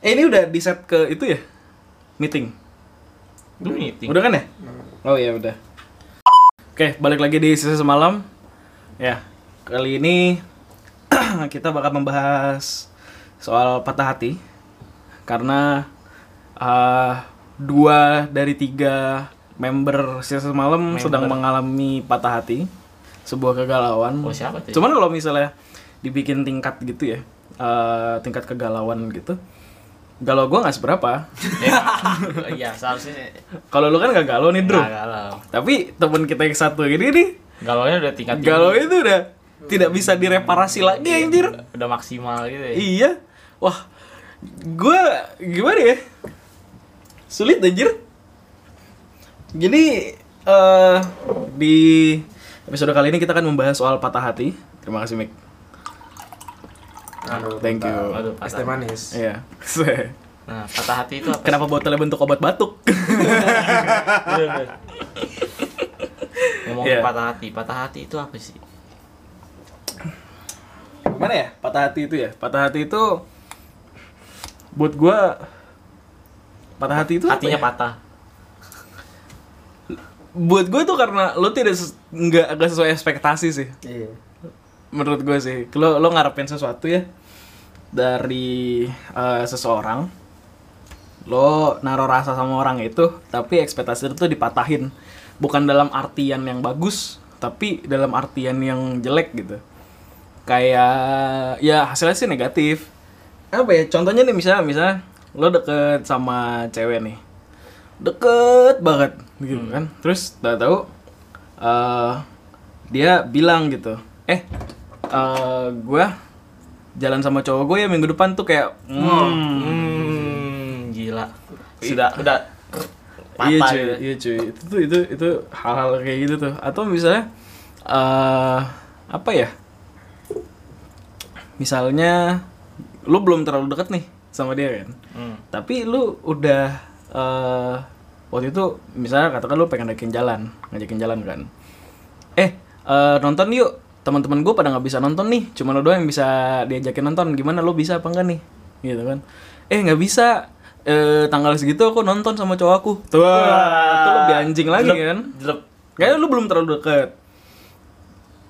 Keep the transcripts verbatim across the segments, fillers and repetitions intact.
Eh ini udah di set ke itu ya? Meeting. Udah meeting. Udah kan ya? Oh iya udah. Oke, balik lagi di Sisa Semalam. Ya, kali ini kita bakal membahas soal patah hati. Karena uh, dua dari tiga member Sisa Semalam member. sedang mengalami patah hati. Sebuah kegalauan. Oh, siapa tuh? Cuman kalau misalnya dibikin tingkat gitu ya. Uh, tingkat kegalauan gitu. Galau gue gak seberapa. Iya, seharusnya. Kalau lu kan gak galau nih, Dru. Gak galau. Tapi temen kita yang satu ini nih, galaunya udah tingkat tinggi. Galau itu udah tidak bisa direparasi lagi, anjir. Udah maksimal gitu ya. Iya. Wah, gue gimana ya? Sulit, anjir. Jadi uh, di episode kali ini kita akan membahas soal patah hati. Terima kasih, Mik. Aduh, thank you. Aduh, es teh manis. Iya. Nah, patah hati itu apa? Kenapa botolnya bentuk obat batuk? Ngomong yeah. patah hati, patah hati itu apa sih? Gimana ya? Patah hati itu ya? Patah hati itu buat gua patah hati itu hatinya ya? Patah. Buat gua tuh karena lo tidak enggak enggak sesuai ekspektasi sih. Iya. Yeah. Menurut gue sih, lo, lo ngarepin sesuatu ya dari uh, seseorang, lo naruh rasa sama orang itu, tapi ekspektasi itu dipatahin, bukan dalam artian yang bagus, tapi dalam artian yang jelek gitu. Kayak, ya hasilnya sih negatif. Apa ya? Contohnya nih misalnya, misalnya lo deket sama cewek nih, deket banget, gitu kan. Terus tahu-tahu uh, dia bilang gitu, eh. Uh, gue jalan sama cowok gue ya minggu depan tuh kayak mm, mm, gila sudah udah patah. Iya cuy, ya. iya cuy itu tuh itu itu hal-hal kayak gitu tuh. Atau misalnya uh, apa ya, misalnya lu belum terlalu deket nih sama dia kan, mm. tapi lu udah uh, waktu itu misalnya katakan lu pengen ngajakin jalan ngajakin jalan kan, eh uh, nonton yuk, teman-teman gue pada nggak bisa nonton nih, cuma lo doang yang bisa diajakin nonton, gimana lo bisa apa enggak nih, gitu kan? Eh nggak bisa, e, tanggal segitu aku nonton sama cowok aku, tuh, itu lebih anjing lagi jelep, kan? Jelep. Kayaknya lo belum terlalu deket,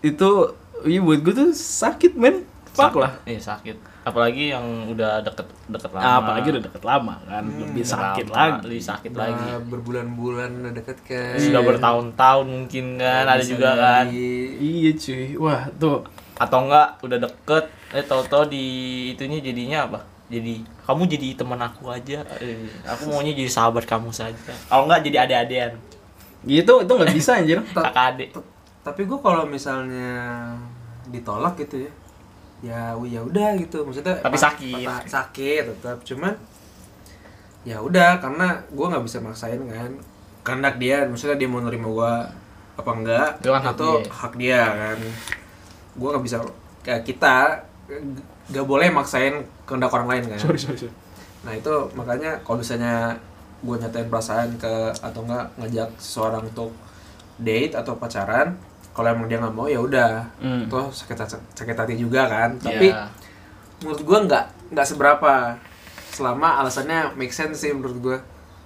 itu, iya buat gue tuh sakit men, pak lah. Iya eh, sakit, apalagi yang udah deket deket lama. Apalagi udah deket lama kan, hmm, lebih sakit lama, lagi, lebih sakit nah, lagi. Berbulan-bulan udah deket kan. Sudah bertahun-tahun mungkin kan, nah, ada juga lagi. Kan. Iya cuy, wah tuh. Atau enggak udah deket, eh tau-tau di itunya jadinya apa? Jadi kamu jadi teman aku aja, eh, aku maunya jadi sahabat kamu saja. Kalau enggak jadi ade-adean. Gitu itu nggak bisa anjir. Kakak adik. Tapi gue kalau misalnya ditolak gitu ya. Ya, ya udah gitu maksudnya. Tapi sakit. Patah, sakit tetap, cuman ya udah karena gue nggak bisa maksain kan. Kehendak dia, maksudnya dia mau nerima gue apa enggak? Itu kan hak, hak dia kan. Gue nggak bisa, kayak kita nggak boleh maksain kehendak orang lain kan. Sorry, sorry, sorry. Nah itu makanya kalau misalnya gue nyatain perasaan ke atau enggak ngajak seseorang untuk date atau pacaran. Kalau emang dia nggak mau ya udah, mm. toh sakit, sakit hati juga kan. Tapi yeah. menurut gue nggak nggak seberapa, selama alasannya make sense sih menurut gue.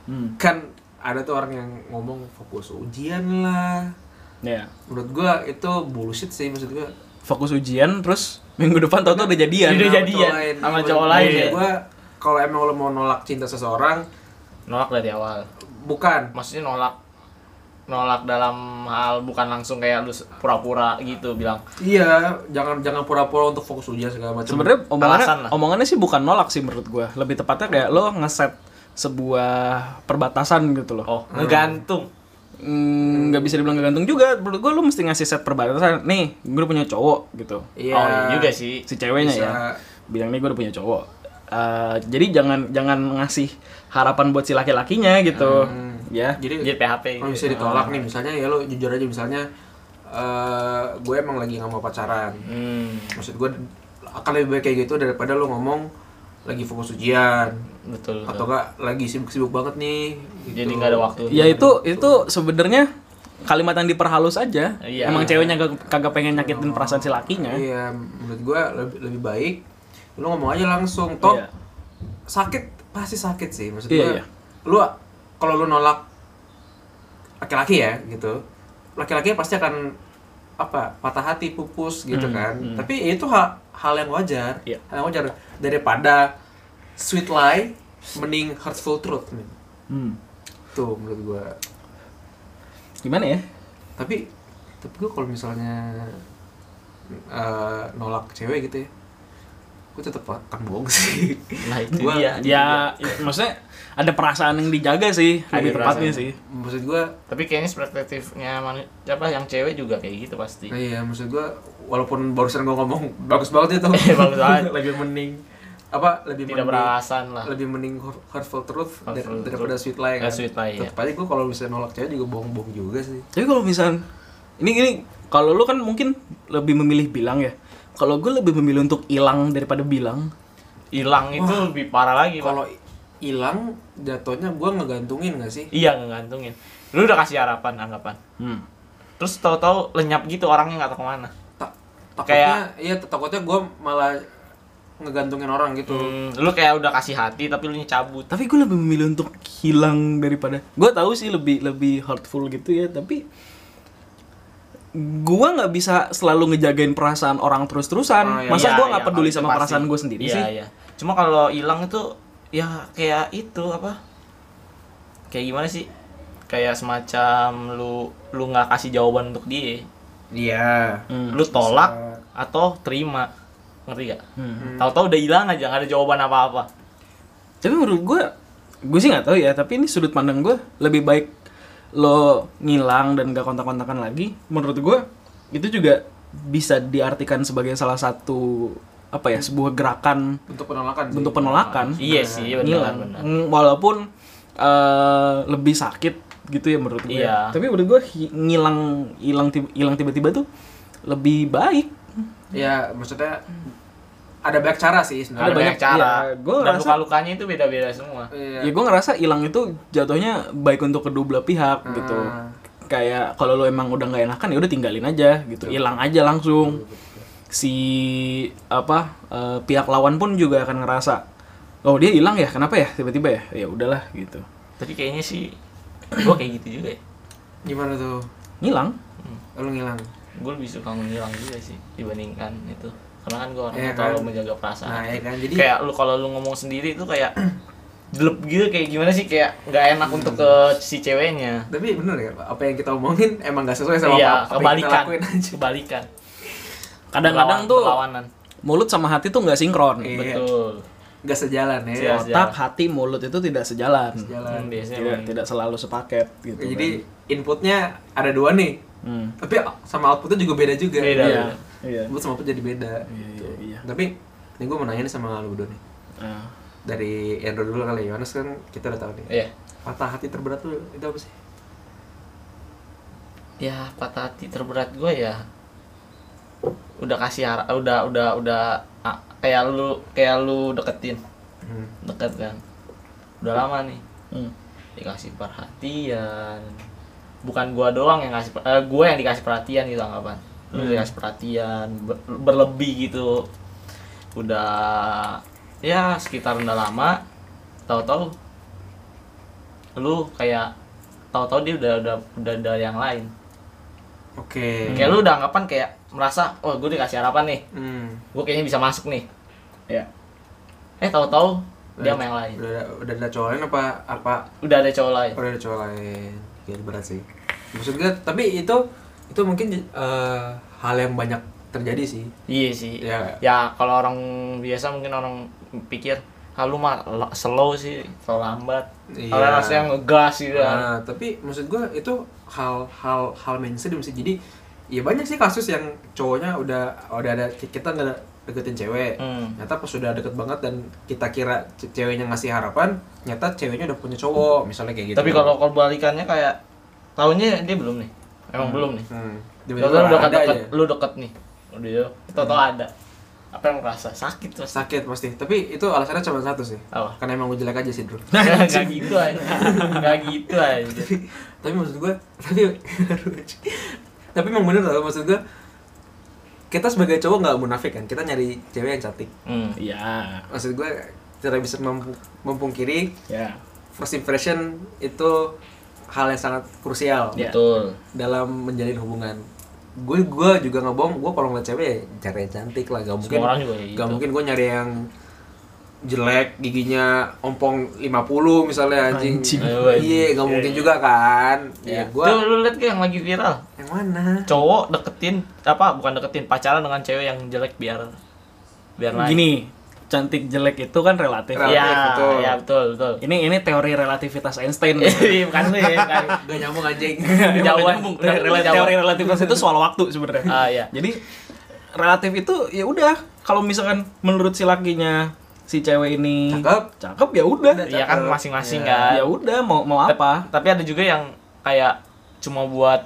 Mm. Kan ada tuh orang yang ngomong fokus ujian lah. Yeah. Menurut gue itu bullshit sih, maksud gue. Fokus ujian terus minggu depan tau-tau udah jadian. Udah jadian sama cowok lain. Menurut gue kalau emang lo mau nolak cinta seseorang, nolak dari awal. Bukan. Maksudnya nolak. Nolak dalam hal bukan langsung kayak lu pura-pura gitu bilang. Iya, jangan jangan pura-pura untuk fokus ujian segala macam. Sebenarnya omongannya, omongannya sih bukan nolak sih menurut gua. Lebih tepatnya kayak lo ngeset sebuah perbatasan gitu loh. Oh, ngegantung. Hmm, enggak hmm, bisa dibilang ngegantung juga. Menurut gua lu mesti ngasih set perbatasan. Nih, gua punya cowok gitu. Iya. Oh, iya juga sih. Si ceweknya bisa. Ya. Bilang nih gua udah punya cowok. Uh, jadi jangan jangan ngasih harapan buat si laki-lakinya gitu. Hmm. Ya, jadi, jadi P H P kalau gitu. Bisa ditolak oh. nih misalnya ya lo jujur aja misalnya uh, gue emang lagi nggak mau pacaran, hmm. maksud gue akan lebih baik kayak gitu daripada lo ngomong lagi fokus ujian, betul, betul. Atau nggak lagi sibuk-sibuk banget nih, gitu. Jadi nggak ada waktu. Ya itu itu, itu sebenarnya kalimat yang diperhalus aja, iya. Emang ceweknya kag- kagak pengen nyakitin oh. perasaan si lakinya. Iya, menurut gue lebih, lebih baik lo ngomong aja langsung, toh. Iya. sakit, pasti sakit sih. Maksud gue, yeah, yeah. lu kalau lu nolak laki-laki ya gitu, laki-laki pasti akan apa, patah hati, pupus gitu hmm, kan. Hmm. Tapi itu hal, hal yang wajar, yeah. hal yang wajar daripada sweet lie, mending hurtful truth. Hmm. Tuh menurut gue. Gimana ya? Tapi, tapi gue kalau misalnya uh, nolak cewek gitu ya, gue tetap akan bohong sih. Nah itu gua, dia, ya, ya maksudnya ada perasaan yang dijaga sih, lebih tepatnya sih. Maksud gue. Tapi kayaknya perspektifnya apa yang cewek juga kayak gitu pasti. Nah, iya, maksud gue walaupun barusan gue ngomong bagus banget itu. Bagus banget. Lebih mending apa? Lebih tidak mending, beralasan lah. Lebih mending hurtful truth dar, daripada truth. Sweet lie kan. Sweet lie. Tetap aja gue kalau misalnya nolak cewek juga bohong-bohong juga sih. Tapi kalau misalnya ini gini, kalau lu kan mungkin lebih memilih bilang ya. Kalau gue lebih memilih untuk hilang daripada bilang. Hilang itu wah, lebih parah lagi. Kalau hilang jatuhnya gue ngegantungin gak sih? Iya, ngegantungin. Lu udah kasih harapan, anggapan. Hmm. Terus tahu-tahu lenyap gitu orangnya, nggak tahu kemana. Ta- takutnya, kayak, iya takutnya gue malah ngegantungin orang gitu. Hmm, lu kayak udah kasih hati tapi lu nyabut. Tapi gue lebih memilih untuk hilang daripada. Gue tahu sih lebih lebih hurtful gitu ya, tapi gue nggak bisa selalu ngejagain perasaan orang terus-terusan. Oh, iya, masa iya, gue nggak iya, peduli sama pasti. Perasaan gue sendiri iya, sih. Iya. Cuma kalau hilang itu ya kayak itu apa? Kayak gimana sih? Kayak semacam lu lu nggak kasih jawaban untuk dia. Iya. Hmm. Lu tolak bisa. Atau terima, ngerti gak? Hmm. Tahu-tahu udah hilang aja, nggak ada jawaban apa-apa. Tapi menurut gue, gue sih nggak tahu ya. Tapi ini sudut pandang gue, lebih baik lo ngilang dan gak kontak-kontakan lagi. Menurut gue itu juga bisa diartikan sebagai salah satu apa ya, sebuah gerakan bentuk penolakan sih. Bentuk penolakan oh, iya sih ngilang walaupun uh, lebih sakit gitu ya menurut gue iya. Tapi menurut gue ngilang hilang hilang tiba-tiba tuh lebih baik ya, maksudnya ada banyak cara sih sebenarnya. Ada banyak cara. Ya, gua dan rasa, luka-lukanya itu beda-beda semua. Iya. Ya gue ngerasa hilang itu jatuhnya baik untuk kedua belah pihak hmm. gitu. Kayak kalau lo emang udah nggak enakan ya udah tinggalin aja gitu. Hilang aja langsung. Si apa uh, pihak lawan pun juga akan ngerasa, oh dia hilang ya, kenapa ya tiba-tiba ya? Ya udahlah gitu. Tapi kayaknya sih gue kayak gitu juga ya. Gimana tuh? Ngilang. Hmm. Lo ngilang. Gue lebih suka ngilang juga sih dibandingkan itu. Karena kan gue orangnya terlalu menjaga perasaan. Nah, ya kan? Jadi, kayak lu kalau lu ngomong sendiri itu kayak delep gitu, kayak gimana sih, kayak nggak enak hmm. untuk ke si ceweknya. Tapi bener ya, apa yang kita omongin emang nggak sesuai sama iya, apa, apa yang kita lakuin aja. Kebalikan. Kadang-kadang tuh perlawanan. Mulut sama hati tuh nggak sinkron. Iya. Betul. Nggak sejalan ya. Otak, hati, mulut itu tidak sejalan. sejalan. Hmm, tidak, tidak selalu sepaket gitu. Jadi kan. Inputnya ada dua nih. Hmm. Tapi sama outputnya juga beda juga. Beda. Iya. Iya. Buat semua pun jadi beda. Iya, gitu. Iya, iya. Tapi ini gue mau nanya nih sama lu berdua nih. Uh. Dari Andrew dulu kali, Yohanes kan kita udah tahu nih. Iya. Patah hati terberat lu itu apa sih? Ya patah hati terberat gue ya. Udah kasih har- udah udah udah ah, kayak lu kayak lu deketin, hmm. deket kan. Udah lama nih. Hmm. Dikasih perhatian. Bukan gue doang yang kasih, eh, gue yang dikasih perhatian gitu anggapan. Lu dikasih perhatian berlebih gitu, udah ya sekitar udah lama, tahu-tahu lu kayak tahu-tahu dia udah udah udah ada yang lain. Oke. Okay. Kayak lu udah anggapan kayak merasa, oh gue dikasih harapan nih, hmm. gue kayaknya bisa masuk nih. Ya. Eh tahu-tahu dia sama yang lain. Udah udah ada cowok lain apa apa? Udah ada cowok lain. Udah ada cowok lain, ya berat sih. Maksud gue, tapi itu itu mungkin uh, hal yang banyak terjadi sih. Iya sih. Ya, ya kalau orang biasa mungkin orang pikir halu mah slow sih, atau lambat. Iya. Orang rasanya ngegas gitu. Nah, tapi maksud gua itu hal-hal hal mainstream sih. Jadi ya banyak sih kasus yang cowoknya udah udah ada kita enggak deketin cewek. Hmm. Nyata pas sudah deket banget dan kita kira ceweknya ngasih harapan, nyata ceweknya udah punya cowok, misalnya kayak gitu. Tapi kalau kebalikannya kayak tahunnya dia belum nih. Emang hmm. belum nih. Hmm. Lu deket, deket, lu deket nih. Udah ya. Tahu-tahu hmm. ada. Apa yang merasa? Sakit tuh. Sakit pasti. Tapi itu alasannya cuma satu sih. Apa? Karena emang gue jelek aja sih, Bro. Enggak gitu aja. Enggak gitu aja. Tapi, tapi maksud gue, tapi tapi emang bener tau maksud gue. Kita sebagai cowok enggak munafik kan. Kita nyari cewek yang cantik. Hmm, iya. Maksud gue tidak bisa mempungkiri. Yeah. First impression itu hal yang sangat krusial. Yeah. Betul. Dalam menjalin hubungan. Gue gue juga nggak bohong, gue kalau ngeliat cewek ya cari yang cantik lah, gak mungkin gitu. Gak mungkin gue nyari yang jelek, giginya ompong lima puluh misalnya anjing. Iya, gak mungkin yeah, juga kan. Yeah. Ya gua. Tuh, lu lihat yang lagi viral. Yang mana? Cowok deketin apa bukan deketin, pacaran dengan cewek yang jelek biar biar naik. Gini, cantik jelek itu kan relatif. Iya, betul. Ya, betul, betul. Ini ini teori relativitas Einstein. Iya, bukan sih. Gak nyambung anjing. Jauhan. Teori relativitas itu soal waktu sebenarnya. Ah, iya. Jadi relatif itu ya udah, kalau misalkan menurut si lakinya si cewek ini cakep, cakep ya udah. Iya kan masing-masing kan. Ya udah mau mau apa? Tapi ada juga yang kayak cuma buat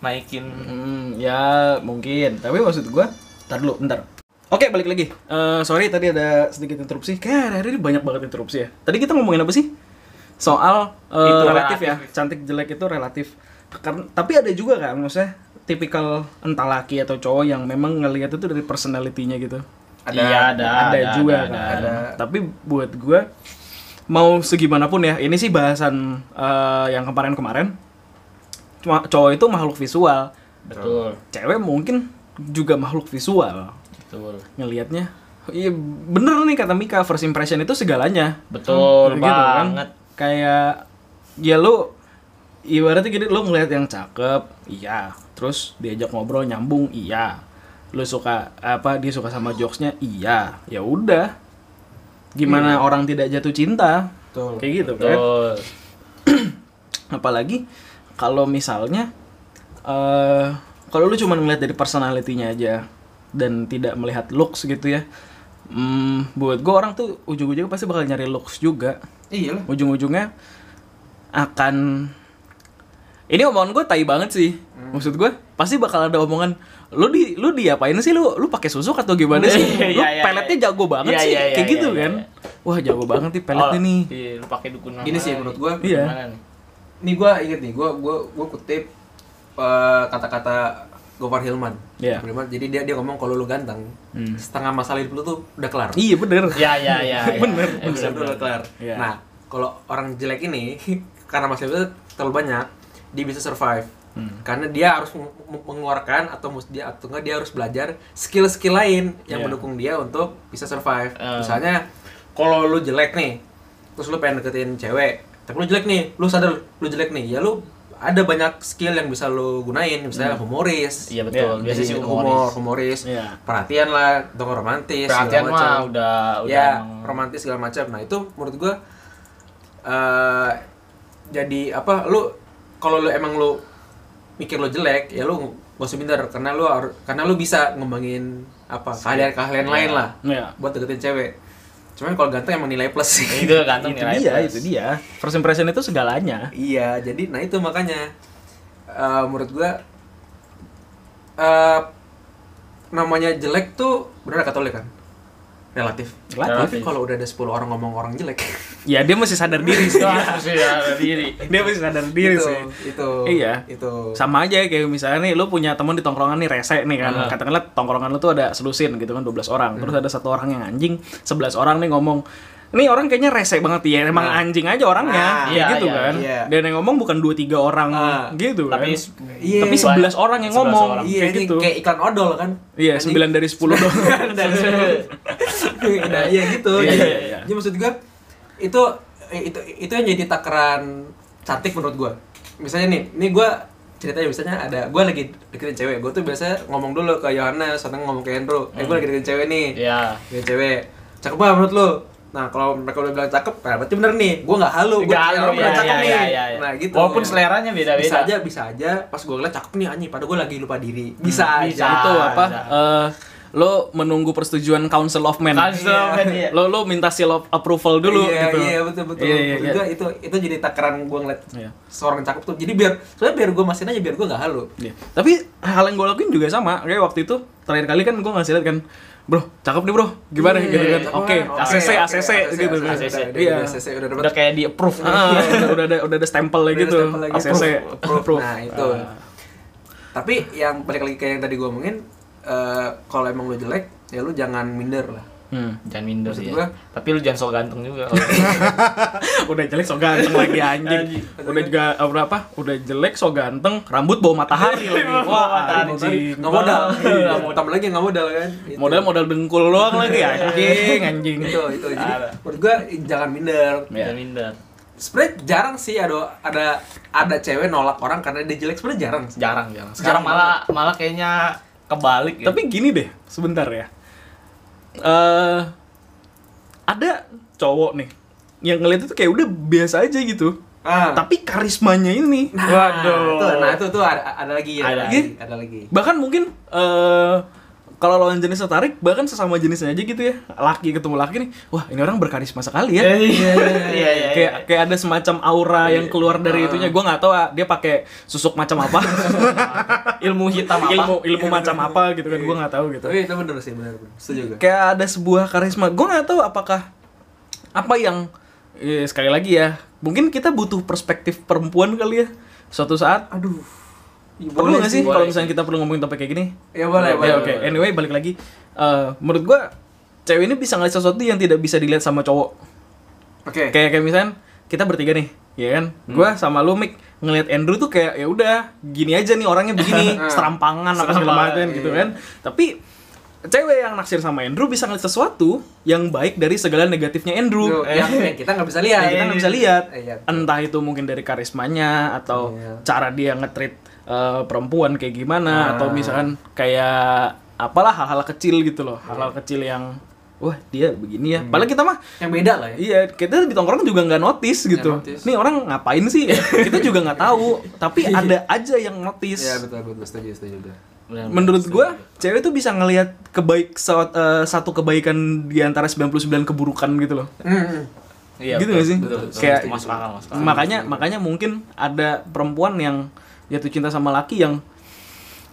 naikin. Hmm, ya mungkin. Tapi maksud gua, entar dulu, bentar. Oke, balik lagi. Uh, sorry tadi ada sedikit interupsi. Kayak hari ini banyak banget interupsi ya. Tadi kita ngomongin apa sih? Soal uh, itu relatif, relatif ya. Cantik jelek itu relatif. Karena tapi ada juga kan maksudnya tipikal entah laki atau cowok yang memang ngelihat itu dari personality-nya gitu. Ada, iya, ada, ada, ada juga ada, kan. Ada. Tapi buat gue mau segimanapun ya, ini sih bahasan uh, yang kemarin-kemarin. Cuma cowok itu makhluk visual. Betul. Cewek mungkin juga makhluk visual. Betul. Ngelihatnya, iya bener nih kata Mika, first impression itu segalanya. Betul hmm, banget. Gitu kan. Kayak ya lu ibaratnya gini, lu ngelihat yang cakep, iya. Terus diajak ngobrol nyambung, iya. Lu suka apa, dia suka sama jokesnya, iya, ya udah gimana hmm. orang tidak jatuh cinta. Betul. Kayak gitu. Betul. Kan apalagi kalau misalnya uh, kalau lu cuma ngeliat dari personality-nya aja dan tidak melihat looks gitu ya, hmm, buat gue orang tuh ujung-ujungnya pasti bakal nyari looks juga. Iya, ujung-ujungnya akan ini omongan gue tai banget sih. Hmm. Maksud gue pasti bakal ada omongan, lu di lu diapain sih, lu lu pakai susuk atau gimana sih? Lu peletnya jago banget sih. Kayak gitu kan. Wah, jago banget nih peletnya nih. Iya, lu pakai dukun nama. Gini sih menurut gue. Iya. Nih gue inget nih, gue gue gue kutip uh, kata-kata Gofar Hilman. Yeah. Jadi dia dia ngomong kalau lu ganteng, hmm. setengah masalah hidup lu tuh udah kelar. Iya, bener. Iya, iya, iya. Bener. Bisa udah kelar. Yeah. Nah, kalau orang jelek ini karena masalah itu terlalu banyak, dia bisa survive. Hmm. Karena dia harus mengeluarkan atau dia atau enggak dia harus belajar skill-skill lain yang yeah. mendukung dia untuk bisa survive. Um. Misalnya kalau lu jelek nih, terus lu pengen deketin cewek, tapi lu jelek nih, lu sadar lu jelek nih, ya lu ada banyak skill yang bisa lu gunain, misalnya hmm. humoris. Iya betul, biasa sih humor, humoris. Yeah. Perhatian lah, dong romantis. Perhatian mah udah udah ya, yang... romantis segala macam. Nah, itu menurut gua uh, jadi apa lu kalau lu emang lu mikir lo jelek, ya lo gak usah minder, karena lo karena lo bisa ngembangin apa keahlian-keahlian lain lah yeah. buat deketin cewek. Cuman kalau ganteng emang nilai plus sih. Itu ganteng itu nilai dia, plus. Itu dia. First impression itu segalanya. Iya, jadi nah itu makanya uh, menurut gua uh, namanya jelek tuh benar kata lo kan. Relatif. Relatif. Tapi kalau udah ada sepuluh orang ngomong orang jelek, ya dia mesti sadar diri sih. Mesti sadar diri. Dia mesti sadar diri itu, sih. Itu. Iya. Itu. Sama aja kayak misalnya nih lu punya teman di tongkrongan nih rese nih kan. Uh. Katakanlah tongkrongan lu tuh ada selusin gitu kan dua belas orang. Hmm. Terus ada satu orang yang anjing, sebelas orang nih ngomong, "Nih orang kayaknya rese banget ya. Emang nah. anjing aja orangnya." Nah, ya, gitu iya, kan. Iya. Dan yang ngomong bukan dua tiga orang uh, gitu tapi, kan. Iya. Tapi sebelas orang yang ngomong orang. Iya, kayak gitu. Kayak ikan odol kan. Iya, anjing. sembilan dari sepuluh doang. Nah, iya gitu. Iya, iya, iya. Jadi maksud gue itu itu itu yang jadi takaran cantik menurut gue. Misalnya nih, nih gue ceritanya misalnya ada gue lagi deketin cewek, gue tuh biasanya ngomong dulu ke Yohanes, kadang ngomong ke Andrew, eh gue lagi deketin cewek nih. Iya. Deketin cewek. Cakep banget menurut lo. Nah, kalau mereka udah bilang cakep, nah berarti bener nih. Gue enggak halu, gue enggak iya, cakep iya, nih. Iya, iya, iya. Nah, gitu. Walaupun ya. Seleranya beda-beda. Bisa aja, bisa aja pas gue ngeliat cakep nih anjing, padahal gue lagi lupa diri. Bisa hmm, aja itu apa? Uh, lo menunggu persetujuan council of men. Council yeah. of men. Yeah. Lo lo minta seal of approval dulu yeah, gitu. Iya, yeah, betul betul. Yeah, yeah, itu, yeah. itu itu jadi takaran gue ngeliat yeah. seorang cakep tuh. Jadi biar soalnya biar gue masin aja biar gue enggak halu. Yeah. Tapi hal yang gue lakuin juga sama. Kayak waktu itu terakhir kali kan gue ngasih lihat kan, "Bro, cakep nih bro, gimana?" Yeah, gitu kan. Yeah, Oke, okay. A C C, okay, A C C, okay, A C C gitu kan. Iya, A C C udah dapat. Udah kayak di approve. Ah, udah, udah ada udah ada stempel lagi gitu. A C C approve. Nah, itu. Uh. Tapi yang balik lagi kayak yang tadi gue omongin, uh, kalau emang lu jelek, ya lu jangan minder lah. Hmm, jangan minder sih ya. Tapi lu jangan sok ganteng juga. Udah jelek sok ganteng lagi anjing. Udah juga berapa? Udah jelek sok ganteng, rambut bau matahari lagi. Wah, anjing. Enggak modal. Enggak mau tambah lagi enggak modal kan. Modal-modal dengkul doang lagi anjing, anjing. Itu itu. Menurut gua jangan minder. Jangan minder. Sebenarnya jarang sih ada ada ada cewek nolak orang karena dia jelek. Sebenarnya jarang. Jarang, jarang. Sekarang malah malah kayaknya kebalik. Tapi gini deh, sebentar ya. Uh, ada cowok nih yang ngeliat itu kayak udah biasa aja gitu, ah. Tapi karismanya ini, nah, waduh, tuh, nah itu tuh ada, ada lagi ya, ada, ada, lagi. Lagi, ada lagi. Bahkan mungkin uh, kalau lawan jenis tertarik, bahkan sesama jenisnya aja gitu ya, laki ketemu laki nih, wah ini orang berkarisma sekali ya, yeah, yeah, yeah, yeah, yeah. kayak kayak ada semacam aura yang keluar dari uh. itunya, gue nggak tahu dia pakai susuk macam apa, ilmu hitam apa, ilmu ilmu macam apa gitu kan, gue nggak tahu gitu. Iya itu bener sih bener, setuju juga. Kayak ada sebuah karisma, gue nggak tahu apakah apa yang ya, sekali lagi ya, mungkin kita butuh perspektif perempuan kali ya, suatu saat, aduh. Ya, perlu nggak sih kalau misalnya kita perlu ngomongin topik kayak gini? Ya boleh, ya, boleh. Ya, oke. Okay. Anyway, balik lagi. Uh, menurut gua cewek ini bisa ngeliat sesuatu yang tidak bisa dilihat sama cowok. Oke. Okay. Kayak kayak misalnya kita bertiga nih, ya kan? Hmm. Gua sama lu Mik ngelihat Andrew tuh kayak ya udah gini aja nih orangnya begini, serampangan apa segala macam gitu kan. Tapi cewek yang naksir sama Andrew bisa ngeliat sesuatu yang baik dari segala negatifnya Andrew. Duh, yang kita nggak bisa lihat. Yang kita nggak bisa lihat. Entah itu mungkin dari karismanya atau yeah. cara dia nge-treat Uh, perempuan kayak gimana ah. atau misalkan kayak apalah hal-hal kecil gitu loh, hal-hal kecil yang wah dia begini ya. Hmm. Padahal kita mah yang beda lah ya. Iya, kita di tongkrong juga nggak notice gitu. Nih orang ngapain sih? Kita juga nggak tahu, tapi ada aja yang notice. Iya betul betul, setuju setuju juga. Menurut gua cewek tuh bisa ngelihat kebaik uh, satu kebaikan di antara sembilan puluh sembilan keburukan gitu loh. Mm-hmm. Iya. Gitu nggak sih? Betul, betul. Kayak masuk akal, masuk akal. Makanya makanya mungkin ada perempuan yang jatuh cinta sama laki yang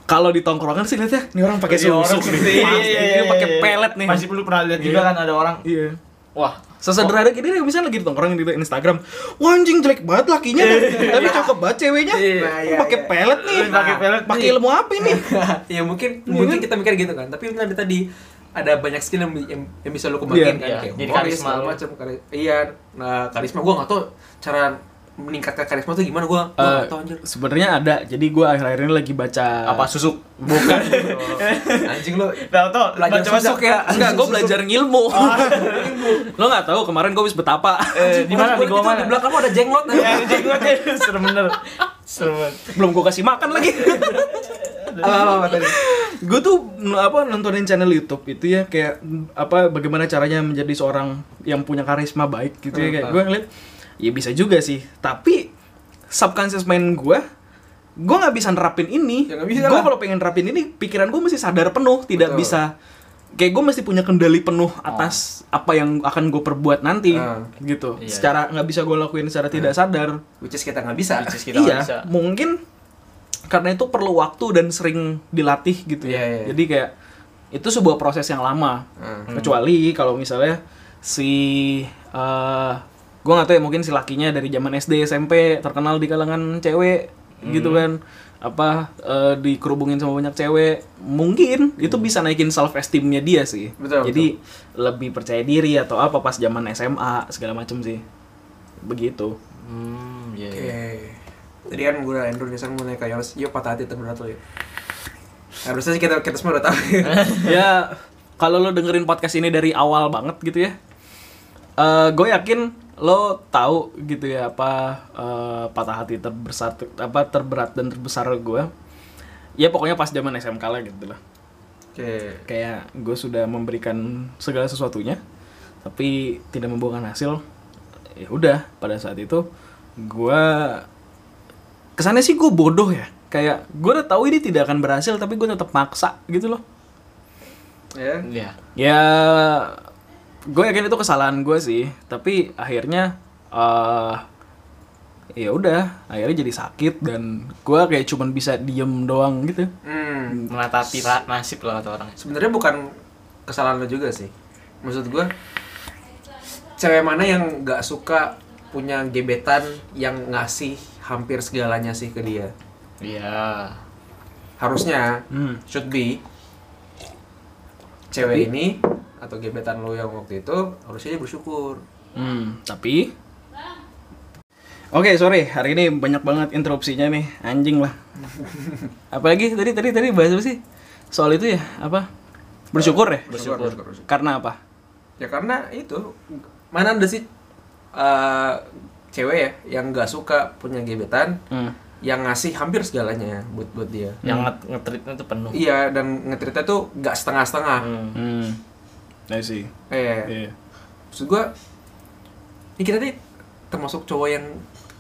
kalau di tongkrongan sih lihat ya, ini orang pakai susuk nih, ini pakai pelet nih. Masih perlu pernah lihat juga kan ada orang. Iya. Wah, sesederhana gini misalnya lagi di tongkrongan di Instagram, wah anjing jelek banget lakinya, tapi cakep banget ceweknya, pakai pelet nih, pakai pelet, pakai ilmu apa ini? Ya mungkin mungkin kita mikir gitu kan, tapi tadi tadi ada banyak skill yang, yang, yang bisa lo kembangin kan, kayak karisma macam iya, nah karisma gue nggak tau cara meningkatkan karisma tuh gimana gua enggak uh, tahu anjir. Sebenarnya ada. Jadi gua akhir-akhir ini lagi baca apa susuk? Bukan. Anjing lu. Tahu tahu baca susuk ya. Enggak, gua belajar ngilmu. Oh, lu enggak tahu kemarin gua wis betapa. Eh, di mana di gua mana? Di belakang gua ada jenglot. Ya, jenglot ya. Serem bener. Serem. Belum gua kasih makan lagi. Apa-apa tadi? Gue tuh apa nontonin channel YouTube itu ya kayak apa bagaimana caranya menjadi seorang yang punya karisma baik gitu ya kayak. Gua ngeliat ya bisa juga sih, tapi subconscious main gue, gue nggak bisa nerapin ini. Ya, gue kalau pengen nerapin ini, pikiran gue mesti sadar penuh, tidak Betul. Bisa. Kayak gue mesti punya kendali penuh atas oh. apa yang akan gue perbuat nanti, uh, gitu. Iya. Secara nggak bisa gue lakuin secara uh. tidak sadar. Which is kita nggak bisa. Which is kita iya, bisa. Mungkin karena itu perlu waktu dan sering dilatih gitu ya. Yeah, yeah. Jadi kayak itu sebuah proses yang lama. Uh. Kecuali kalau misalnya si uh, gue nggak tahu ya mungkin si lakinya dari zaman S D S M P terkenal di kalangan cewek hmm. gitu kan apa e, dikerubungin sama banyak cewek mungkin hmm. itu bisa naikin self esteemnya dia sih betul, jadi betul. Lebih percaya diri atau apa pas zaman S M A segala macem sih begitu. Hmm, yeah, okay. Yeah. Jadi kan gue Andrew Nissan mulai kayak yo patah hati terberat lo ya harusnya sih kita kita semua udah tahu ya kalau lo dengerin podcast ini dari awal banget gitu ya uh, gue yakin lo tahu gitu ya apa uh, patah hati terbesar apa terberat dan terbesar gue ya pokoknya pas zaman S M K lah gitu lah okay. Kayak gue sudah memberikan segala sesuatunya tapi tidak membuahkan hasil ya udah pada saat itu gue kesannya sih gue bodoh ya kayak gue udah tahu ini tidak akan berhasil tapi gue tetap maksa gitu loh ya yeah. ya gue yakin itu kesalahan gue sih, tapi akhirnya uh, ya udah, akhirnya jadi sakit dan gue kayak cuman bisa diem doang gitu. Hmm, menatapi nasib lah kata orang. Sebenarnya bukan kesalahan lo juga sih, maksud gue cewek mana yang nggak suka punya gebetan yang ngasih hampir segalanya sih ke dia. Iya. Yeah. Harusnya, hmm. should be cewek tapi, ini atau gebetan lo yang waktu itu harusnya bersyukur. Hmm, tapi oke, okay, sorry, hari ini banyak banget interupsinya nih, anjing lah. Apalagi tadi tadi tadi bahas apa sih? Soal itu ya, apa? Bersyukur ya? Bersyukur, bersyukur, bersyukur. Karena apa? Ya karena itu, mana ada sih uh, cewek ya yang gak suka punya gebetan, hmm. yang ngasih hampir segalanya buat buat dia. Yang hmm. ngetritnya tuh penuh. Iya, dan ngetritnya tuh gak setengah-setengah. Hmm. I see. Iya. Maksud gua, ini kita tadi termasuk cowok yang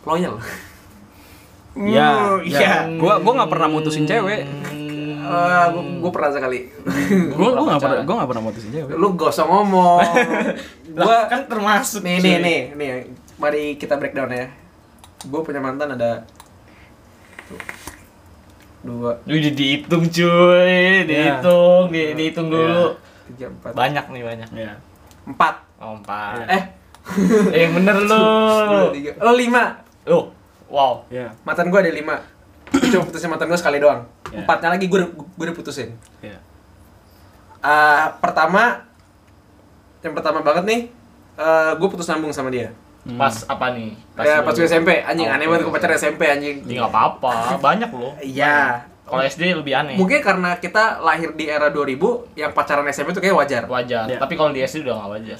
loyal. Ya, mm, ya. Gua gua enggak pernah mutusin cewek. Uh, gua, gua pernah sekali. gua gua enggak pernah gua enggak pernah mutusin cewek. Lu gak usah ngomong. Gua kan termasuk. Nih nih nih nih. Mari kita breakdown ya. Gua punya mantan ada tuh. Dua. Lu dihitung cuy, dihitung, ya. di, dihitung dulu. Ya. tiga, empat. Banyak nih, banyak. Iya. empat. Oh, empat. Ya. Eh. Eh bener lu. Lo lima. Oh, wow. Yeah. Mantan gue ada lima. Cuma putusin mantan gue sekali doang. Yeah. Empatnya lagi gue gue udah putusin. Yeah. Uh, pertama, yang pertama banget nih, uh, gue putus sambung sama dia. Hmm. Pas apa nih? Pas, ya, pas gue S M P, anjing okay. Aneh banget gue pacar S M P anjing. Nggak apa-apa, banyak loh. Iya. Kalau S D lebih aneh. Mungkin karena kita lahir di era dua ribu, yang pacaran S M P itu kayak wajar. Wajar. Yeah. Tapi kalau di S D udah nggak wajar.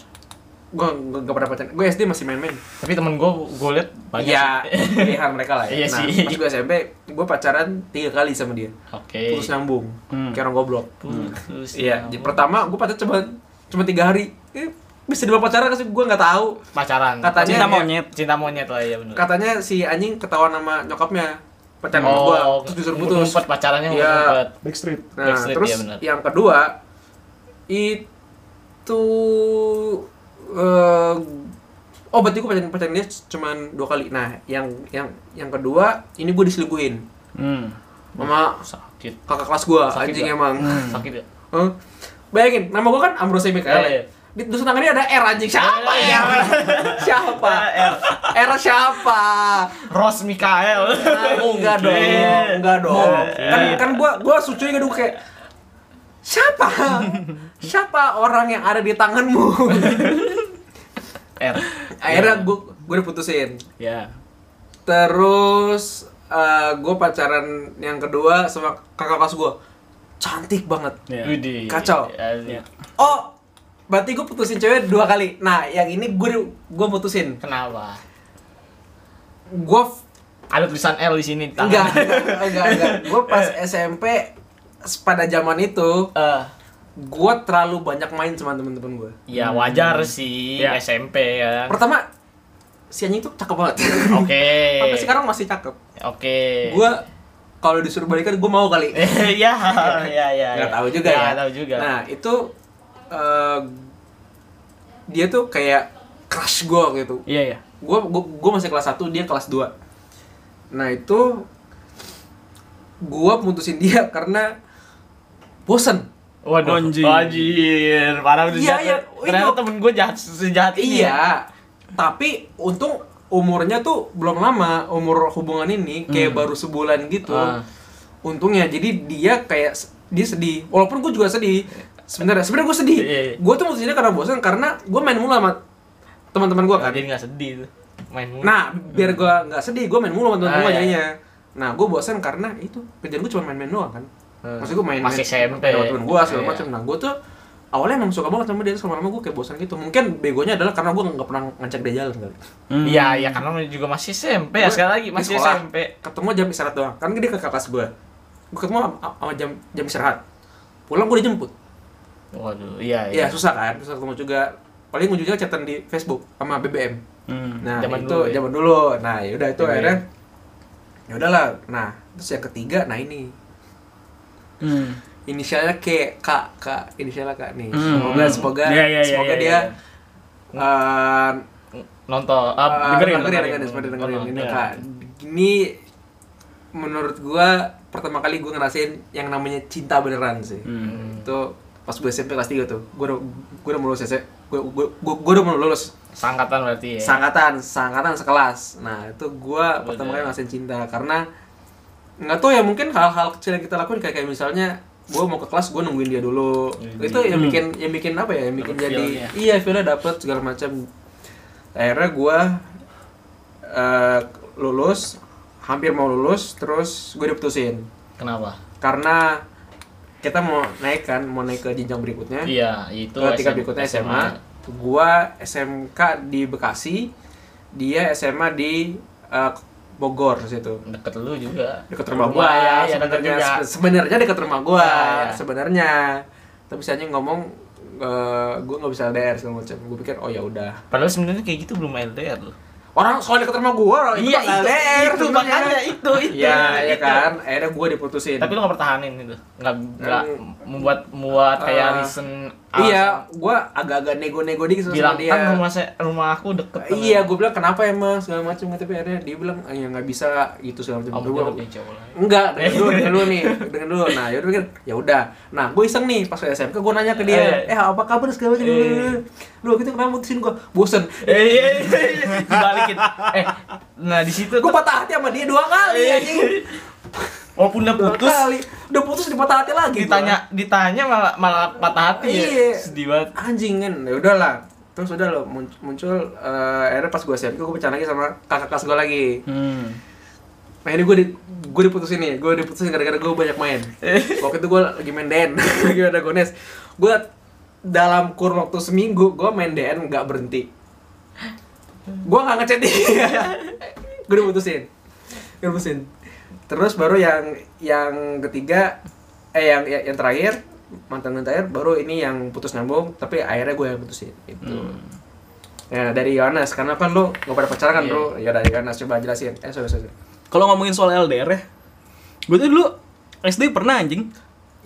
Gue gak pernah pacaran, gue S D masih main-main. Tapi temen gue, gue liat banyak ya, pilihan mereka lah ya. Iya. Nah, sih. Pas gue S M P, gue pacaran tiga kali sama dia. Oke okay. Putus nyambung, hmm. kayak orang goblok. Putus iya, nyambung. Pertama gue pacaran cuma cuma tiga hari. Eh, bisa dibawa pacaran gak sih? Gue gak tahu. Pacaran, katanya, cinta monyet. Cinta monyet lah ya bener. Katanya si anjing ketahuan sama nyokapnya. Pacaran oh, gue, terus disuruh putus. Ngumpet pacarannya, ngumpet ya. Backstreet. Nah, Backstreet, terus ya, yang kedua itu... Uh, oh berarti gue pacaran pacaran dia cuma dua kali. Nah, yang yang yang kedua ini gue diselingkuhin. Hmm. Mama sakit. Kakak kelas gue anjing gak? Emang. Hmm. Sakit ya. Huh? Bayangin, nama gue kan Ambrose Mikael. Yeah, yeah. Di tulisan tangannya ada R anjing. Siapa ya? Siapa? R. R siapa? Ros Mikael. Nah, enggak dong, enggak dong. Okay. Kan kan gue gue sucuy gak dulu kayak siapa? Siapa orang yang ada di tanganmu? R. Akhirnya yeah. gue gue diputusin. Ya. Yeah. Terus uh, gue pacaran yang kedua sama kakak kelas gue. Cantik banget. Yeah. Kacau. Yeah. Oh, berarti gue putusin cewek dua kali. Nah, yang ini gue gue putusin. Kenapa? Gue ada tulisan L di sini. Enggak, enggak, enggak. Gue pas S M P pada zaman itu, uh. gue terlalu banyak main sama temen-temen gue. Ya wajar hmm. sih, ya. S M P ya. Pertama, si anjing tuh cakep banget. Oke. Okay. Tapi sekarang masih cakep. Oke. Okay. Gue kalau disuruh balikan gue mau kali. Iya, iya, iya. Gak tahu juga ya. Gak tahu juga. Nah itu uh, dia tuh kayak crush gue gitu. Iya yeah, iya. Yeah. Gue gue masih kelas satu, dia kelas dua. Nah itu gue mutusin dia karena bosen. Waduh, anjir. Anjir, parah udah jahat. Iya, iya. Ternyata temen gue jahat sejahat ini. Iya. Tapi untung umurnya tuh belum lama, umur hubungan ini kayak hmm. baru sebulan gitu. Ah. Untungnya jadi dia kayak dia sedih. Walaupun gue juga sedih. Sebenarnya sebenarnya gue sedih. Gue tuh mutusinnya karena bosen karena gue main mulu sama teman-teman gue kan. Jadi enggak sedih tuh. Main mulu. Nah, biar gue enggak sedih, gue main mulu sama teman-teman gue ah, jadinya. Iya. Nah, gue bosen karena itu. Kerjaan gue cuma main-main doang kan. Maksudnya gue main masih S M P sama temen gue segala macam. Nah gue tuh awalnya emang suka banget sama dia, terus lama-lama gue kayak bosan gitu. Mungkin begonya adalah karena gue nggak pernah ngajak dia jalan kali. Iya hmm. iya karena juga masih S M P ya, sekali lagi masih S M P. Ketemu jam istirahat doang. Kan dia ke kelas gue. Gue ketemu sama jam jam istirahat. Pulang gue dijemput. Waduh iya iya. Iya susah kan, susah ketemu juga. Paling ujungnya chatan di Facebook sama B B M. Hmm. Nah zaman itu zaman dulu, ya. dulu. Nah yaudah itu akhirnya. Ya udahlah. Nah terus yang ketiga, nah ini. Hmm. Inisialnya K, Kak, Kak, inisialnya Kak nih. Hmm. Semoga semoga yeah, yeah, yeah, semoga yeah, yeah, yeah. dia uh, nonton uh, dengerin dengerin semoga dengerin ini Kak. Ini menurut gua pertama kali gua ngerasain yang namanya cinta beneran sih. Hmm. Itu pas gua S M P kelas tiga tuh. Gua gua udah lulus S M P. Gua gua gua, gua udah lulus. Sangkatan berarti ya. Sangkatan, sangkatan sekelas. Nah, itu gua pertama kali ngerasain cinta karena nggak tahu ya, mungkin hal-hal kecil yang kita lakuin kayak, kayak misalnya gue mau ke kelas gue nungguin dia dulu. Mm-hmm. Itu yang bikin yang bikin apa ya yang bikin dapet jadi feel-nya. Iya feelnya dapet segala macam. Akhirnya gue uh, lulus, hampir mau lulus, terus gue diputusin. Kenapa? Karena kita mau naik kan, mau naik ke jenjang berikutnya. Iya, itu ke tingkat berikutnya S M A. Gua S M K di Bekasi, dia S M A di uh, Bogor situ. Deket lu juga. Deket rumah gua ya. ya Sebenarnya sebenarnya deket rumah gua ya. Sebenarnya. Tapi misalnya ngomong uh, gua nggak bisa L D R segala macam. Gua pikir oh ya udah. Padahal sebenarnya kayak gitu belum L D R loh. Orang soalnya deket rumah gua orang iya, itu bakal L D R itu makanya itu itu. Iya, ya kan. Akhirnya gua diputusin. Tapi lu nggak pertahanin itu. Nggak hmm. membuat muat kayak uh, reason. Iya, gue agak-agak nego-nego dikit sama bilang, dia. Bilang kan rumah saya, rumah aku deket. Uh, iya, gue bilang kenapa emang segala macam, tapi akhirnya dia bilang ya nggak bisa gitu segala macam. Oh, enggak, dengar dulu, dengar dulu nih, dengar dulu. Nah, yaudah mikir, ya udah. Nah, gue iseng nih pas S M K, gue nanya ke dia, eh apa kabar segala macam. Lu gitu kenapa mutusin gue? Bosen. Eh, balikin. Eh, nah di situ. Gue patah hati sama dia dua kali. Walaupun udah putus, kali. udah putus dipatah hati lagi. Ditanya, gua. ditanya malah malah patah hati. Iya. Ya. Sedih banget. Anjing kan, ya udahlah. Terus udah lo muncul. Uh, akhirnya pas gue S M P, gue bercanda lagi sama kakak kelas gue lagi. Hmm. Nah ini gue di, gue diputusin nih. Gue diputusin gara-gara gue banyak main. Waktu itu gue lagi main D N, lagi ada gones. Gue dalam kurun waktu seminggu, gue main D N nggak berhenti. Gue nggak ngechat dia. Gue diputusin. Gue diputusin. Terus baru yang yang ketiga eh yang yang terakhir mantan terakhir baru ini yang putus nyambung, tapi akhirnya gue yang putusin itu. Hmm. Nah, dari Yohanes, karena kan lo nggak pada pacaran kan, yeah. Bro. Ya dari Yohanes coba jelasin. Eh sorry sorry. Kalau ngomongin soal L D R ya, gue tuh dulu S D pernah anjing.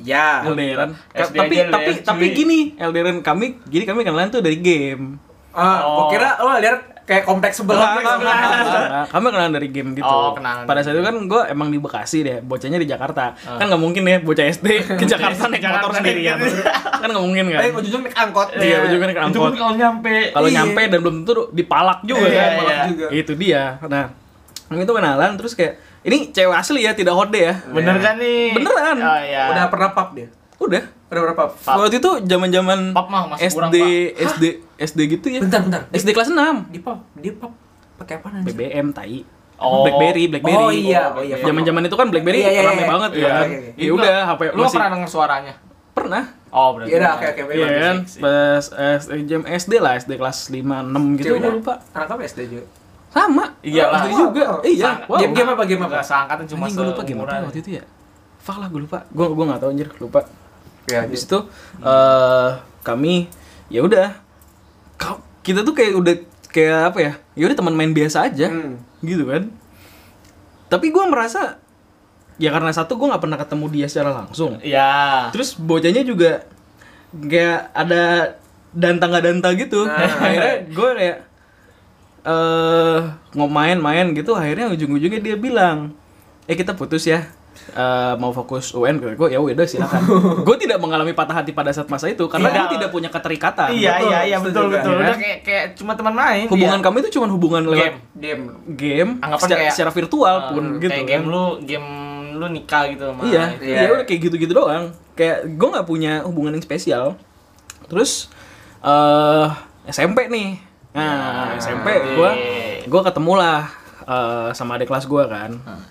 Ya. LDRan. Ka- tapi L D R tapi cuy. Tapi gini LDRan kami gini kami kenalan tuh dari game. Ah, oh. Gue kira lo L D R kayak kompleks sebelah, nah, kami kenalan dari game gitu. Oh, kenalan. Pada saat itu kan gue emang di Bekasi deh, bocahnya di Jakarta. Uh. Kan nggak mungkin ya bocah S D ke Jakarta naik motor sendirian. Kan nggak mungkin kan. Eh, ujung naik angkot. Iya, ujung naik angkot. Itu pun kalau nyampe. Kalau nyampe dan belum tentu dipalak juga kan. Palak juga. Itu dia. Nah, itu kenalan terus kayak ini cewek asli ya, tidak horde ya. Bener kan nih? Beneran. Udah pernah pub dia. Udah, udah berapa? Waktu itu zaman-zaman S D, S D, S D gitu ya. Bentar, bentar. S D kelas enam. Di pub, di pub pakai apa anjir? B B M tai. Oh. Blackberry, Blackberry. Oh iya, oh iya. Zaman-zaman itu kan Blackberry iya, iya, iya. Ramai banget iya, kan. Iya, iya. Ya udah, H P lu masih... pernah denger suaranya? Pernah. Oh, berarti. Iya, kayak kayak memang pas jam S D lah, S D kelas lima enam gitu. Udah lupa. Anak apa S D juga? Sama. Iyalah. S D juga. Iya. Game-game apa game apa? Seangkatan cuma seumuran. Gua lupa game apa waktu itu ya. Fuck lah, gua lupa. Gua gua enggak tahu anjir, lupa. Ya, habis itu uh, kami ya udah kita tuh kayak udah kayak apa ya? Ya udah teman main biasa aja. Hmm. Gitu kan. Tapi gua merasa ya karena satu gua enggak pernah ketemu dia secara langsung. Ya. Terus bocahnya juga kayak ada danta-danta gitu. Nah. Akhirnya gua kayak eh uh, main-main gitu, akhirnya ujung-ujungnya dia bilang, "Eh kita putus ya." Uh, mau fokus U N gue ya udah silakan. Gue tidak mengalami patah hati pada saat masa itu karena gue tidak punya keterikatan. Iya betul, iya iya betul betul. Udah kan? kayak kayak cuma teman main. Hubungan iya. Kami itu cuma hubungan lewat game game anggapan secara, kayak, secara virtual uh, pun gitu. Kayak game lu game lu nikah gitu sama. Iya iya udah kayak gitu-gitu doang. Kayak gue enggak punya hubungan yang spesial. Terus uh, S M P nih. Nah, nah S M P gue gue ketemulah uh, sama adik kelas gue kan. Hmm.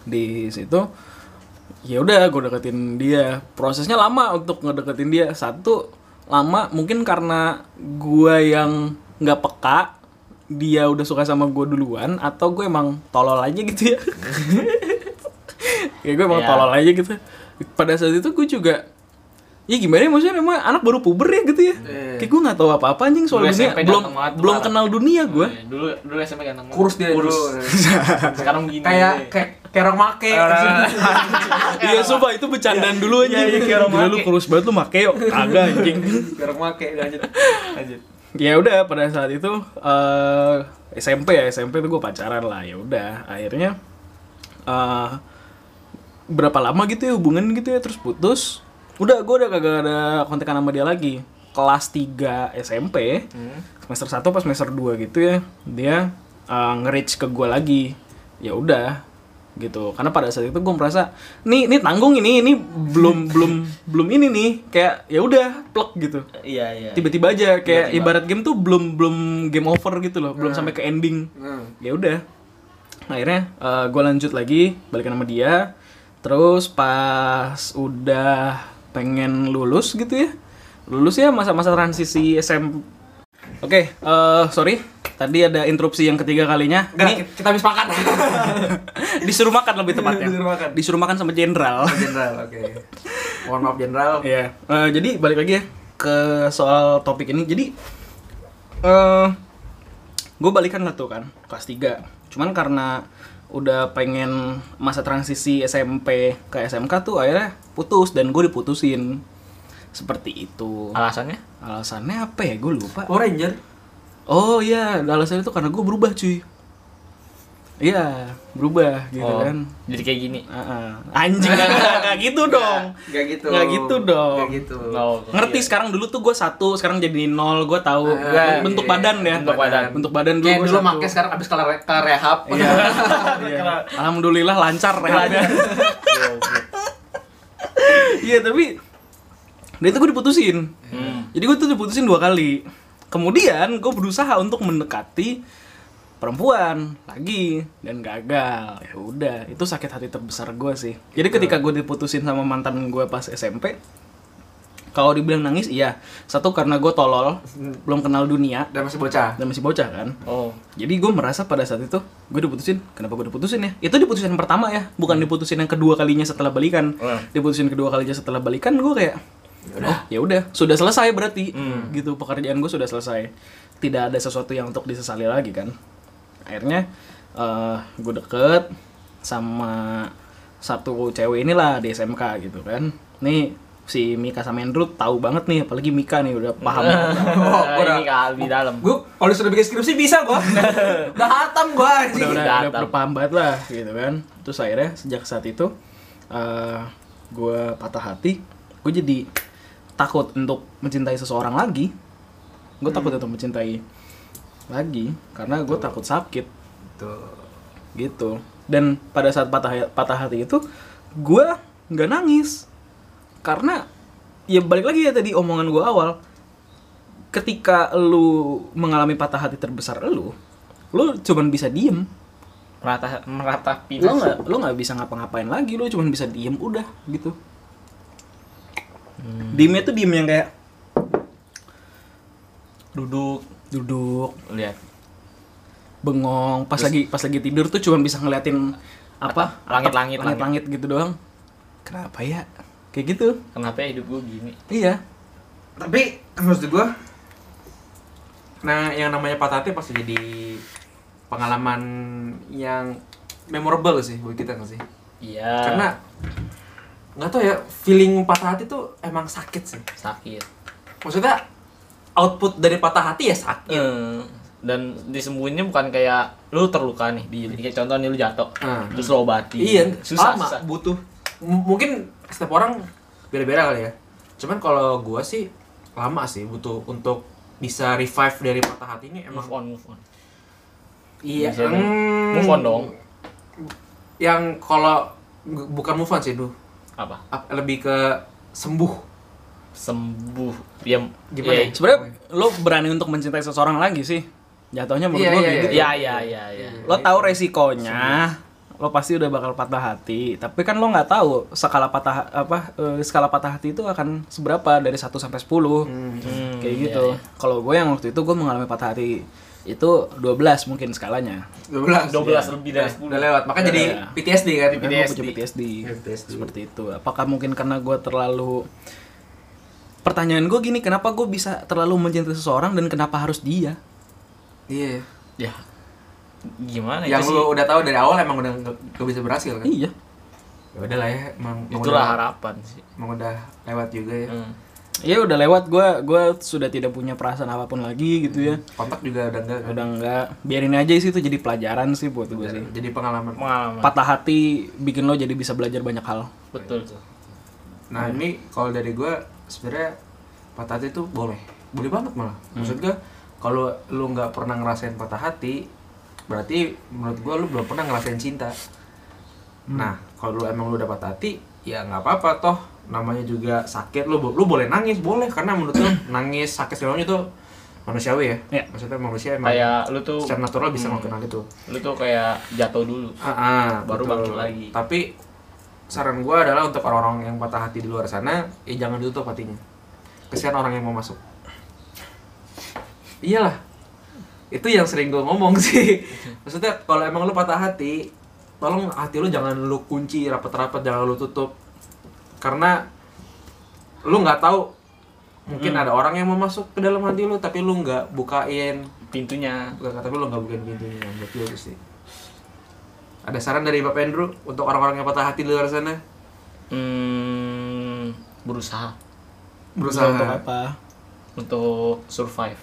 Di situ ya udah gue deketin dia, prosesnya lama untuk ngedeketin dia. Satu lama mungkin karena gue yang nggak peka, dia udah suka sama gue duluan, atau gue emang tolol aja gitu ya. Ya gue emang yeah. tolol aja gitu pada saat itu. Gue juga ya gimana ya, maksudnya emang anak baru puber ya gitu ya. Yeah. Kayak gue nggak tahu apa-apa anjing soal dulu dunia, belum belum kenal dunia gue. Yeah. Dulu dulu S M P ganteng kurus dia dulu. Sekarang begini kayak kayak kerong make. Iya sumpah itu bercandaan dulu aja. Dulu kurus banget lu make yuk. Kagak anjing. Kerong make lanjut. Lanjut. Ya udah pada saat itu uh, S M P ya S M P tuh gue pacaran lah. Ya udah akhirnya uh, berapa lama gitu ya hubungan gitu ya, terus putus. Udah, gue udah kagak ada kontekan sama dia lagi. Kelas tiga S M P, hmm. semester satu pas semester dua gitu ya, dia uh, nge-reach ke gue lagi. Ya udah, gitu. Karena pada saat itu gue merasa nih ini tanggung ini ini belum belum belum ini nih kayak ya udah plek gitu. Iya iya. Tiba-tiba aja kayak tiba-tiba. Ibarat game tuh belum belum game over gitu loh, belum nah. sampai ke ending. Nah. Ya udah. Akhirnya uh, gue lanjut lagi balikan sama dia. Terus pas udah pengen lulus gitu ya. Lulus ya masa-masa transisi S M P. Oke, okay, uh, sorry. Tadi ada interupsi yang ketiga kalinya. Ini kita habis makan. Disuruh makan lebih tepatnya. Disuruh makan. Disuruh makan sama jenderal. Jenderal, oke. Okay. Mohon maaf jenderal. Iya. Yeah. Uh, jadi balik lagi ya ke soal topik ini. Jadi uh, gue balikan lah tuh kan kelas tiga. Cuman karena udah pengen masa transisi S M P ke S M K tuh akhirnya putus dan gue diputusin. Seperti itu. Alasannya? Alasannya apa ya? Gue lupa. Oh Ranger. Oh iya, alasannya itu karena gue berubah cuy. Iya, berubah gitu oh, kan. Jadi kayak gini. Uh-uh. Anjing enggak gitu dong. Enggak gitu. Enggak gitu dong. Gak gitu. No, ngerti iya. Sekarang dulu tuh gue satu, sekarang jadi nol, gue tahu uh, bentuk iya, badan ya. Bentuk badan. Bentuk badan dulu. Kayak dulu make sekarang abis kelar rehab. Iya. Iya. Alhamdulillah lancar rehabnya. Iya, tapi dari itu gue diputusin. Hmm. Jadi gue tuh diputusin dua kali. Kemudian gue berusaha untuk mendekati perempuan lagi dan gagal. Ya udah, itu sakit hati terbesar gue sih. Jadi ketika gue diputusin sama mantan gue pas S M P, kalau dibilang nangis, iya. Satu karena gue tolol, belum kenal dunia. Dan masih bocah. Dan masih bocah kan. Oh. Jadi gue merasa pada saat itu gue diputusin. Kenapa gue diputusin ya? Itu diputusin yang pertama ya, bukan diputusin yang kedua kalinya setelah balikan. Uh. Diputusin kedua kalinya setelah balikan gue kayak. Yaudah. Oh ya udah sudah selesai berarti hmm. gitu, pekerjaan gue sudah selesai, tidak ada sesuatu yang untuk disesali lagi kan. Akhirnya uh, gue deket sama satu cewek inilah di S M K gitu kan. Nih si Mika sama Andrew tahu banget nih, apalagi Mika nih udah paham. Oh, udah di dalam. Gue kalau sudah bikin skripsi bisa gue. Udah hatam gue anjing. Udah udah paham banget lah gitu kan. Terus akhirnya sejak saat itu uh, gue patah hati. Gue jadi takut untuk mencintai seseorang lagi. Gue hmm. takut untuk mencintai lagi karena gue takut sakit. Betul. Gitu. Dan pada saat patah patah hati itu, gue nggak nangis karena ya balik lagi ya tadi omongan gue awal. Ketika lu mengalami patah hati terbesar lu, lu cuman bisa diem. Merata meratapi. Lu nggak lu nggak bisa ngapa-ngapain lagi. Lu cuman bisa diem udah gitu. Hmm. Diemnya tuh diem yang kayak duduk, duduk, lihat, bengong. Pas terus, lagi pas lagi tidur tuh cuma bisa ngeliatin apa? Langit-langit, langit-langit gitu doang. Kenapa ya? Kayak gitu. Kenapa ya hidup gue gini? Iya. Tapi maksud gue, nah yang namanya patah hati pasti jadi pengalaman yang memorable sih buat kita nggak sih? Iya. Karena nggak tau ya, feeling patah hati tuh emang sakit sih. Sakit. Maksudnya output dari patah hati ya sakit. Hmm. Dan disembunyinya bukan kayak lu terluka nih, di kayak contoh nih lu jatuh, hmm. terus lu obati. Iya, susah, sama, susah. Butuh. M- mungkin setiap orang beda-beda kali ya. Cuman kalau gua sih lama sih butuh untuk bisa revive dari patah hati ini emang. Move on, move on. Iya. Hmm, move on dong. Yang kalau bukan move on sih duh. Apa? Lebih ke sembuh. Sembuh. Ya gimana? Yeah. Sebenarnya lo berani untuk mencintai seseorang lagi sih. Jatuhnya menurut yeah, gue yeah, gitu. Iya iya iya iya. Lo tahu resikonya. Sembuh. Lo pasti udah bakal patah hati, tapi kan lo nggak tahu skala patah apa eh, skala patah hati itu akan seberapa dari satu sampai sepuluh. Hmm. Kayak gitu. Yeah, yeah. Kalau gue yang waktu itu gue mengalami patah hati itu dua belas mungkin skalanya. dua belas dua belas ya. Lebih dari sepuluh udah lewat. Makanya ya, jadi ya. P T S D kan. P T S D. Gue punya P T S D. P T S D. Seperti itu. Apakah mungkin karena gue terlalu pertanyaan gue gini, kenapa gue bisa terlalu mencintai seseorang dan kenapa harus dia? Iya. Yeah. Ya. Gimana ya? Yang lu udah tahu dari awal emang udah gak bisa berhasil kan? Iya. Ya udahlah ya, emang itulah udah, harapan sih. Emang udah lewat juga ya. Hmm. Ya udah lewat, gue gue sudah tidak punya perasaan apapun lagi gitu ya. Kontak juga udah enggak. Udah enggak. Biarin aja sih, itu jadi pelajaran sih buat gue sih. Jadi pengalaman. Pengalaman. Patah hati bikin lo jadi bisa belajar banyak hal. Betul. Nah, hmm. ini kalau dari gue sebenarnya patah hati itu boleh. Boleh banget malah. Maksud gue kalau lo enggak pernah ngerasain patah hati, berarti menurut gue lo belum pernah ngerasain cinta. Hmm. Nah, kalau lu emang lu dapat hati, ya nggak apa-apa toh. Namanya juga sakit, lu lu boleh nangis, boleh, karena menurut lu nangis sakit segalanya itu manusiawi ya. Ya. Maksudnya manusia emang kayak lu tuh secara natural bisa hmm. kenal itu. Lu tuh kayak jatuh dulu, ah, ah, baru bangkit lagi. Tapi saran gue adalah untuk orang-orang yang patah hati di luar sana, ya jangan ditutup hatinya. Kesian orang yang mau masuk. Iyalah, itu yang sering gue ngomong sih. Maksudnya kalau emang lu patah hati, tolong hati lu jangan lu kunci rapat-rapat, jangan lu tutup, karena lu nggak tahu mungkin hmm. ada orang yang mau masuk ke dalam hati lu, tapi lu nggak bukain pintunya. Bukan, tapi lu nggak bukain pintunya. Buat lu sih. Ada saran dari Bapak Andrew untuk orang-orang yang patah hati di luar sana? Hmm, berusaha. Berusaha untuk apa? Untuk survive.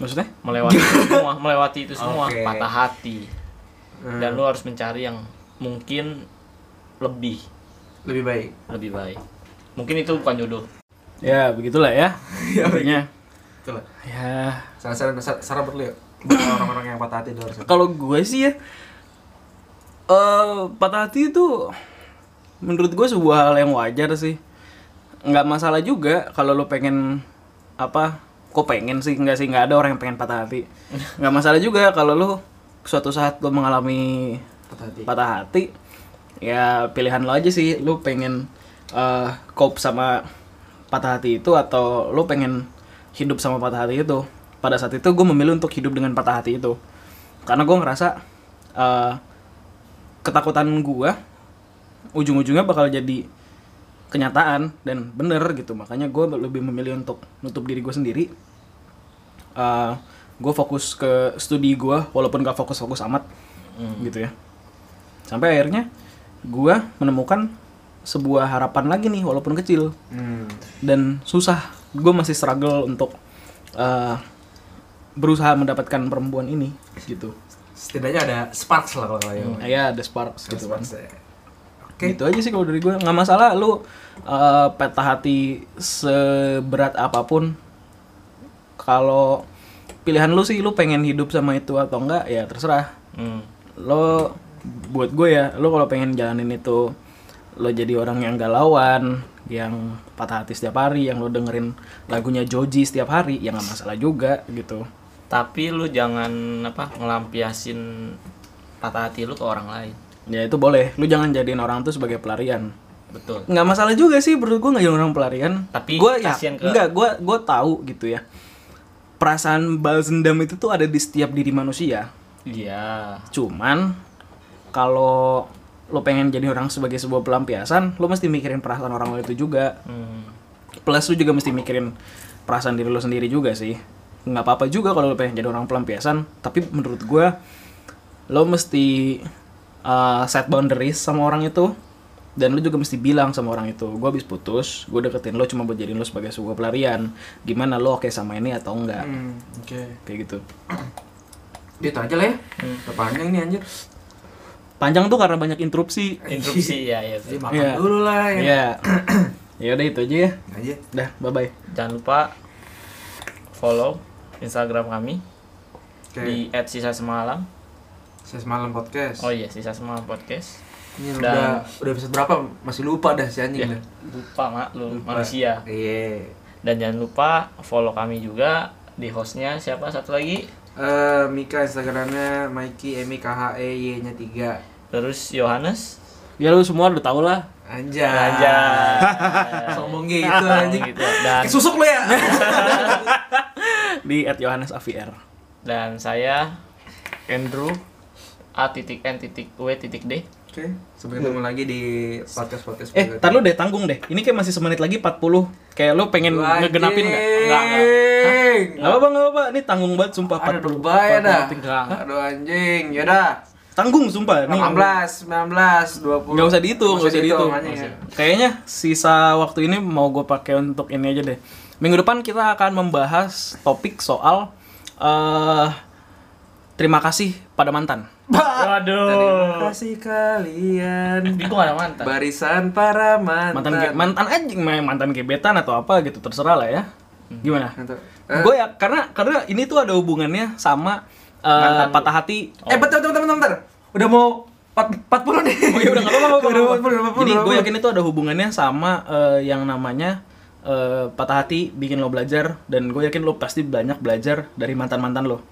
Maksudnya? Melewati semua, melewati itu semua, okay. Patah hati. Hmm. Dan lu harus mencari yang mungkin lebih lebih baik, lebih baik. Mungkin itu bukan jodoh. Ya, begitulah ya. Artinya. Itulah. Ya, saran-saran saran buat lu ya. Orang-orang yang patah hati di luar sana. Kalau gue sih ya, uh, patah hati itu menurut gue sebuah hal yang wajar sih. Nggak masalah juga kalau lo pengen apa? Kok pengen sih? Nggak sih, nggak ada orang yang pengen patah hati. Nggak masalah juga kalau lo suatu saat lo mengalami patah hati. Patah hati ya pilihan lo aja sih. Lo pengen uh, cope sama patah hati itu atau lo pengen hidup sama patah hati itu. Pada saat itu gue memilih untuk hidup dengan patah hati itu. Karena gue ngerasa uh, ketakutan gue ujung-ujungnya bakal jadi kenyataan dan bener gitu. Makanya gue lebih memilih untuk nutup diri gue sendiri. uh, Gue fokus ke studi gue walaupun gak fokus-fokus amat hmm. gitu ya. Sampai akhirnya gue menemukan sebuah harapan lagi nih walaupun kecil. hmm. Dan susah, gue masih struggle untuk uh, berusaha mendapatkan perempuan ini gitu. Setidaknya ada sparks lah kalau ya. Hmm, ya ada sparks ada gitu kan. Ya. Oke. Okay. Gitu aja sih kalau dari gue. Nggak masalah lu uh, patah hati seberat apapun. Kalau pilihan lu sih lu pengen hidup sama itu atau enggak ya terserah. Hmm. Lo buat gue ya, lu kalau pengen jalanin itu lo jadi orang yang galauan, yang patah hati setiap hari, yang lo dengerin lagunya Joji setiap hari, ya nggak masalah juga gitu. Tapi lu jangan apa ngelampiasin patah hati lu ke orang lain. Ya itu boleh. Lu jangan jadiin orang tuh sebagai pelarian. Betul. Nggak masalah juga sih, menurut gue nggak jadi orang pelarian. Tapi gue ya ke... nggak, gue gue tahu gitu ya. Perasaan balas dendam itu tuh ada di setiap diri manusia. Iya. Cuman kalau lo pengen jadi orang sebagai sebuah pelampiasan, lo mesti mikirin perasaan orang lain itu juga. Hmm. Plus lo juga mesti mikirin perasaan diri lo sendiri juga sih. Nggak apa-apa juga kalau lo pengen jadi orang pelampiasan, tapi menurut gue lo mesti uh, set boundaries sama orang itu, dan lo juga mesti bilang sama orang itu, gue habis putus, gue deketin lo cuma buat jadiin lo sebagai sebuah pelarian, gimana lo oke sama ini atau enggak. Hmm, oke. Okay. Kayak gitu. Itu aja lah ya. hmm. Panjang nih anjir. Panjang tuh karena banyak interupsi. Interupsi ya, ya. Jadi makan ya. Dulu lah ya. Ya. Ya udah itu aja ya. Aja. Dah, bye-bye. Jangan lupa follow Instagram kami, okay. Di et sisa semalam. Sisa Semalam Podcast. Oh iya, Sisa Semalam Podcast. Ini dan udah udah episode berapa masih lupa dah si anjing. Ya, lupa maklum manusia. Iya. Dan jangan lupa follow kami juga di hostnya siapa satu lagi? Uh, Mika Instagramnya Mikey Emi K H E Y-nya tiga. Terus Yohanes. Ya lu semua udah tau lah. Anjay. Anjay. Sombong gitu anjing. Gitu. Dan susuk lu ya. Di et yohanes a v r. Dan saya Andrew a n w d. Oke. Sampai ketemu lagi di podcast-podcast. Eh, ntar lu deh tanggung deh. Ini kayak masih semenit lagi empat puluh. Kayak lu pengen ngegenapin enggak? Enggak, enggak. Enggak apa-apa, enggak apa-apa. Ini tanggung banget sumpah empat puluh. Aduh, bahaya dah. Aduh anjing. Ya udah. Tanggung sumpah nih. enam belas, sembilan belas, dua puluh. Enggak usah dihitung, enggak usah dihitung. Kayaknya sisa waktu ini mau gue pakai untuk ini aja deh. Minggu depan kita akan membahas topik soal eh terima kasih pada mantan. Waduh. Terima kasih kalian. Itu ada mantan. Barisan para mantan. Mantan ge- mantan anjing, mantan gebetan atau apa gitu terserah lah ya. Gimana? Uh, Gue ya karena karena ini tuh ada hubungannya sama uh, patah hati. Oh. Eh bentar bentar bentar bentar. Udah mau empat puluh nih. Oh, ya udah enggak apa-apa. Jadi gue yakin itu ada hubungannya sama uh, yang namanya uh, patah hati bikin lo belajar, dan gue yakin lo pasti banyak belajar dari mantan-mantan lo.